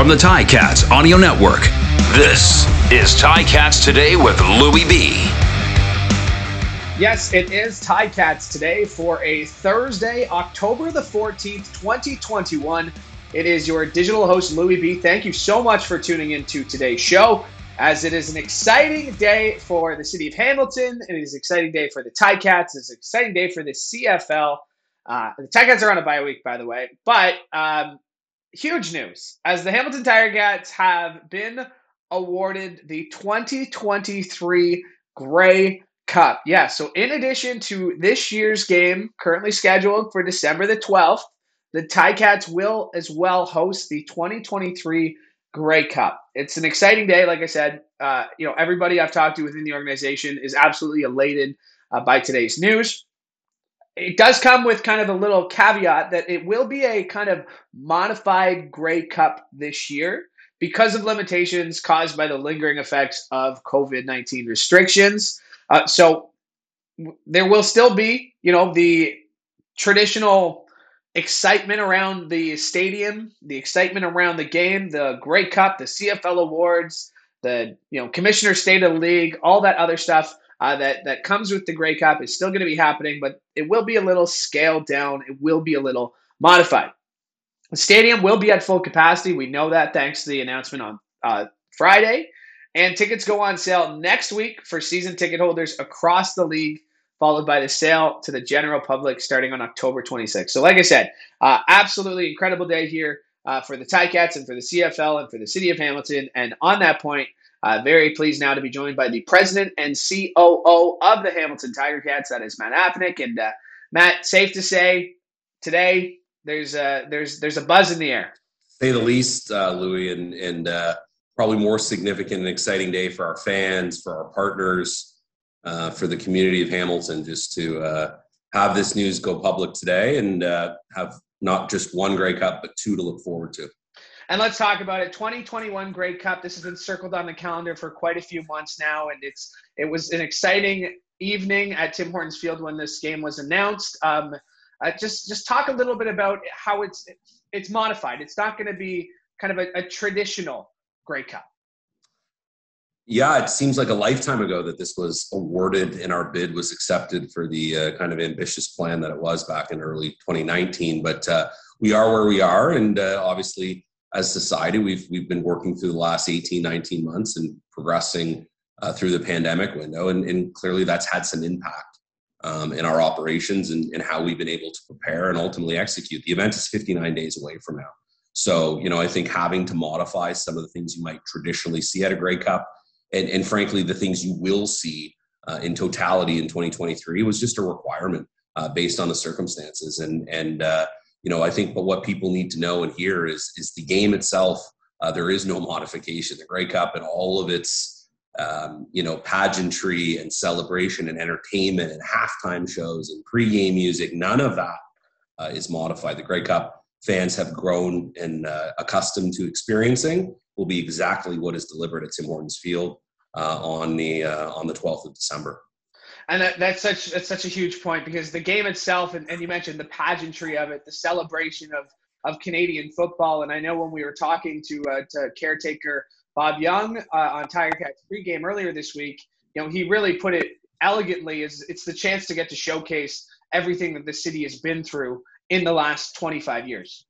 from the Ticats Audio Network. This is Ticats Today with Louis B. Yes, it is Ticats Today for a Thursday, October the 14th, 2021. It is your digital host, Louis B. Thank you so much for tuning in to today's show, as it is an exciting day for the city of Hamilton. It is an exciting day for the Ticats. It's an exciting day for the CFL. The Ticats are on a bye week, by the way. But huge news, as the Hamilton Tiger Cats have been awarded the 2023 Grey Cup. Yeah, so in addition to this year's game, currently scheduled for December the 12th, the Ticats will as well host the 2023 Grey Cup. It's an exciting day. Like I said, everybody I've talked to within the organization is absolutely elated by today's news. It does come with kind of a little caveat that it will be a kind of modified Grey Cup this year because of limitations caused by the lingering effects of COVID-19 restrictions. So there will still be, the traditional excitement around the stadium, the excitement around the game, the Grey Cup, the CFL awards, the Commissioner State of the League, all that other stuff that comes with the Grey Cup is still going to be happening, but it will be a little scaled down. It will be a little modified. The stadium will be at full capacity. We know that thanks to the announcement on Friday, and tickets go on sale next week for season ticket holders across the league, followed by the sale to the general public starting on October 26th. So like I said, absolutely incredible day here for the Ticats and for the CFL and for the city of Hamilton. And on that point, very pleased now to be joined by the president and COO of the Hamilton Tiger Cats. That is Matt Apnick. And Matt, safe to say today there's a buzz in the air. Say the least, Louis, and probably more significant and exciting day for our fans, for our partners, for the community of Hamilton, just to have this news go public today and have not just one Grey Cup, but two to look forward to. And let's talk about it. 2021 Grey Cup. This has been circled on the calendar for quite a few months now, and it was an exciting evening at Tim Hortons Field when this game was announced. Just talk a little bit about how it's modified. It's not going to be kind of a traditional Grey Cup. Yeah, it seems like a lifetime ago that this was awarded and our bid was accepted for the kind of ambitious plan that it was back in early 2019. But we are where we are. And obviously, as society, we've been working through the last 18, 19 months and progressing through the pandemic window. And clearly that's had some impact in our operations and how we've been able to prepare and ultimately execute. The event is 59 days away from now. So, I think having to modify some of the things you might traditionally see at a Grey Cup, and frankly, the things you will see in totality in 2023 was just a requirement based on the circumstances. And I think, but what people need to know and hear is the game itself, there is no modification. The Grey Cup and all of its, pageantry and celebration and entertainment and halftime shows and pregame music, none of that is modified. The Grey Cup fans have grown and accustomed to experiencing will be exactly what is delivered at Tim Hortons Field on the 12th of December. And that's such a huge point, because the game itself, and you mentioned the pageantry of it, the celebration of Canadian football. And I know when we were talking to caretaker Bob Young on Tiger Cats pregame earlier this week, he really put it elegantly, is it's the chance to get to showcase everything that the city has been through in the last 25 years.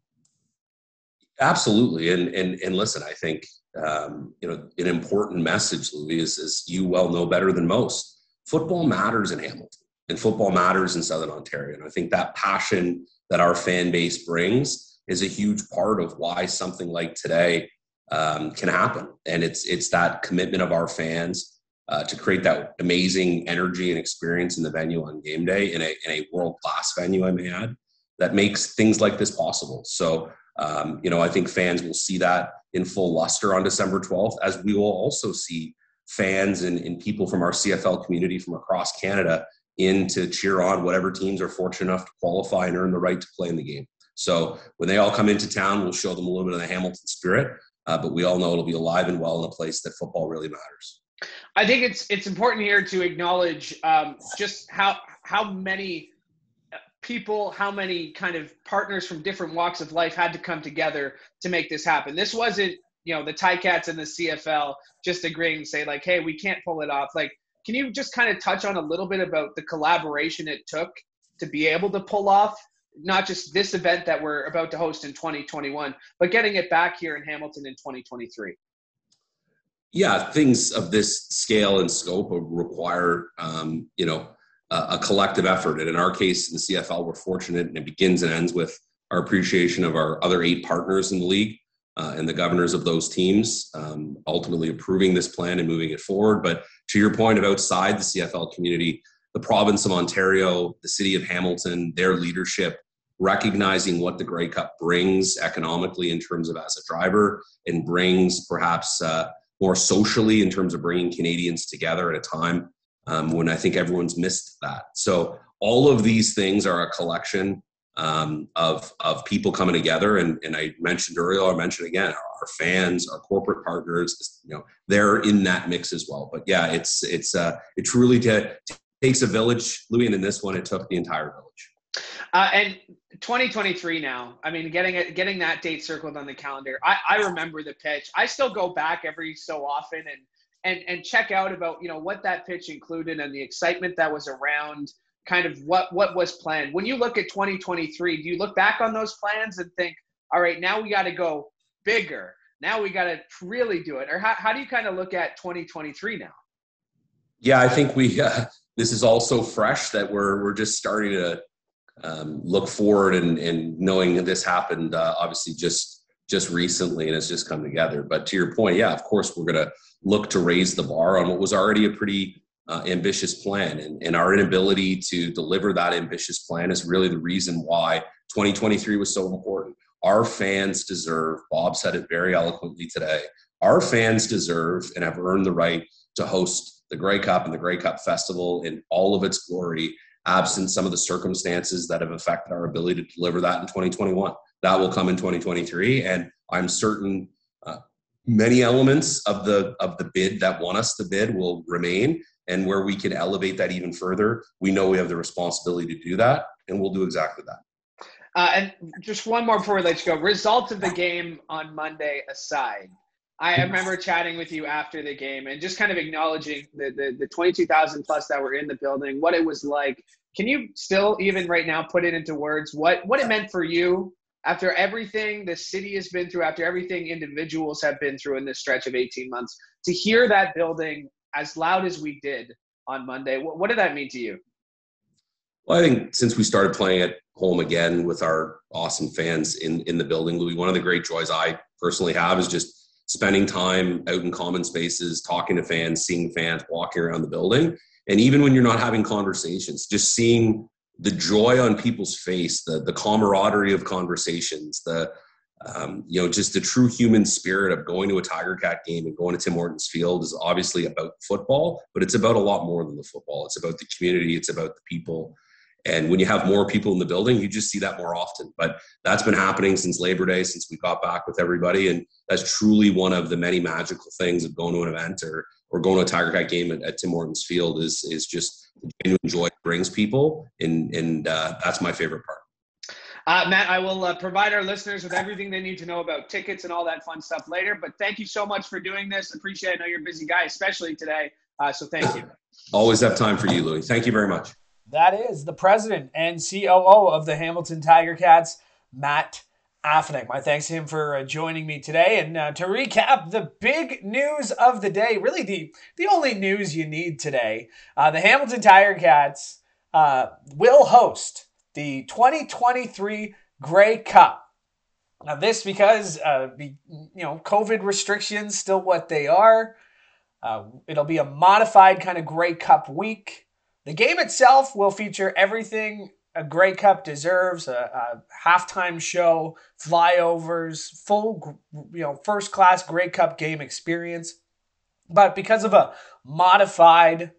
Absolutely. And listen, I think, an important message, Louis, is you well know better than most. Football matters in Hamilton, and football matters in Southern Ontario. And I think that passion that our fan base brings is a huge part of why something like today can happen. And it's that commitment of our fans to create that amazing energy and experience in the venue on game day, in a world-class venue, I may add, that makes things like this possible. So, I think fans will see that in full luster on December 12th, as we will also see fans and people from our CFL community from across Canada in to cheer on whatever teams are fortunate enough to qualify and earn the right to play in the game. So when they all come into town, we'll show them a little bit of the Hamilton spirit, but we all know it'll be alive and well in a place that football really matters. I think it's important here to acknowledge just how many people, how many kind of partners from different walks of life had to come together to make this happen. This wasn't, you know, the Ticats and the CFL just agreeing and say like, hey, we can't pull it off. Like, can you just kind of touch on a little bit about the collaboration it took to be able to pull off not just this event that we're about to host in 2021, but getting it back here in Hamilton in 2023? Yeah, things of this scale and scope require, you know, a collective effort. And in our case, in the CFL, we're fortunate, and it begins and ends with our appreciation of our other 8 partners in the league and the governors of those teams, ultimately approving this plan and moving it forward. But to your point of outside the CFL community, the province of Ontario, the city of Hamilton, their leadership, recognizing what the Grey Cup brings economically in terms of as a driver, and brings perhaps more socially in terms of bringing Canadians together at a time when I think everyone's missed that. So all of these things are a collection of people coming together. And I mentioned earlier, I'll mention again, our fans, our corporate partners, you know, they're in that mix as well. But yeah, it truly takes a village, Louis, and in this one, it took the entire village. And 2023 now, I mean, getting that date circled on the calendar. I remember the pitch. I still go back every so often and check out about, you know, what that pitch included and the excitement that was around kind of what was planned. When you look at 2023, do you look back on those plans and think, all right, now we got to go bigger. Now we got to really do it. Or how do you kind of look at 2023 now? Yeah, I think we this is all so fresh that we're just starting to look forward and knowing that this happened, obviously, just recently, and it's just come together. But to your point, yeah, of course, we're going to look to raise the bar on what was already a pretty ambitious plan. And our inability to deliver that ambitious plan is really the reason why 2023 was so important. Our fans deserve, Bob said it very eloquently today, our fans deserve and have earned the right to host the Grey Cup and the Grey Cup Festival in all of its glory, absent some of the circumstances that have affected our ability to deliver that in 2021. That will come in 2023, and I'm certain many elements of the bid that won us the bid will remain, and where we can elevate that even further, we know we have the responsibility to do that, and we'll do exactly that. And just one more before we let you go. Results of the game on Monday aside, I remember chatting with you after the game and just kind of acknowledging the 22,000 plus that were in the building, what it was like. Can you still even right now put it into words what it meant for you? After everything the city has been through, after everything individuals have been through in this stretch of 18 months, to hear that building as loud as we did on Monday, what did that mean to you? Well, I think since we started playing at home again with our awesome fans in the building, Louis, one of the great joys I personally have is just spending time out in common spaces, talking to fans, seeing fans, walking around the building. And even when you're not having conversations, just seeing the joy on people's face, the camaraderie of conversations, the, you know, just the true human spirit of going to a Tiger Cat game and going to Tim Hortons Field is obviously about football, but it's about a lot more than the football. It's about the community. It's about the people. And when you have more people in the building, you just see that more often. But that's been happening since Labor Day, since we got back with everybody. And that's truly one of the many magical things of going to an event or going to a Tiger Cat game at Tim Hortons Field is just the genuine joy it brings people, and that's my favorite part. Matt, I will provide our listeners with everything they need to know about tickets and all that fun stuff later, but thank you so much for doing this. Appreciate it. I know you're a busy guy, especially today, so thank you. Always have time for you, Louis. Thank you very much. That is the president and COO of the Hamilton Tiger Cats, Matt Apnick. My thanks to him for joining me today. And to recap the big news of the day, really the only news you need today, the Hamilton Tiger Cats will host the 2023 Grey Cup. Now this because, you know, COVID restrictions, still what they are. It'll be a modified kind of Grey Cup week. The game itself will feature everything a Grey Cup deserves, a halftime show, flyovers, full, you know, first-class Grey Cup game experience. But because of a modified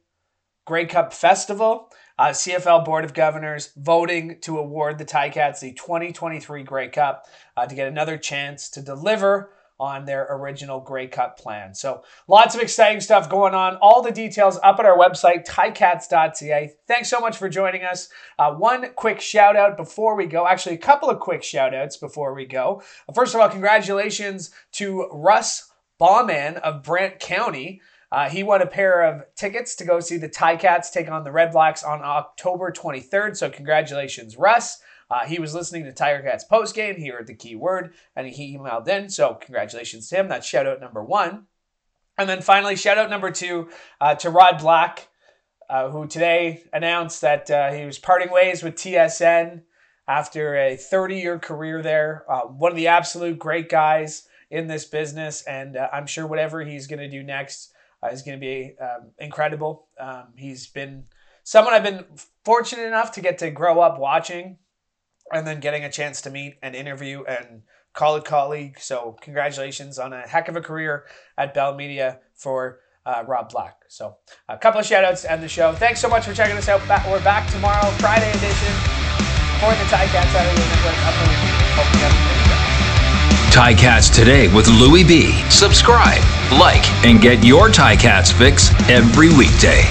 Grey Cup festival, CFL Board of Governors voting to award the Ticats the 2023 Grey Cup to get another chance to deliver on their original Grey Cup plan. So lots of exciting stuff going on. All the details up at our website, ticats.ca. Thanks so much for joining us. One quick shout out before we go. Actually, a couple of quick shout outs before we go. First of all, congratulations to Russ Bauman of Brant County. He won a pair of tickets to go see the Ticats take on the Red Blacks on October 23rd. So congratulations, Russ. He was listening to Tiger Cats postgame. He heard the key word, and he emailed in. So congratulations to him. That's shout-out number one. And then finally, shout-out number two to Rod Black, who today announced that he was parting ways with TSN after a 30-year career there. One of the absolute great guys in this business, and I'm sure whatever he's going to do next is going to be incredible. He's been someone I've been fortunate enough to get to grow up watching, and then getting a chance to meet and interview and call a colleague. So congratulations on a heck of a career at Bell Media for Rod Black. So a couple of shout outs to end the show. Thanks so much for checking us out. We're back tomorrow, Friday edition, for the Ticats Audio Network. Hope you have a great day. Ticats Today with Louis B. Subscribe, like, and get your Ticats fix every weekday.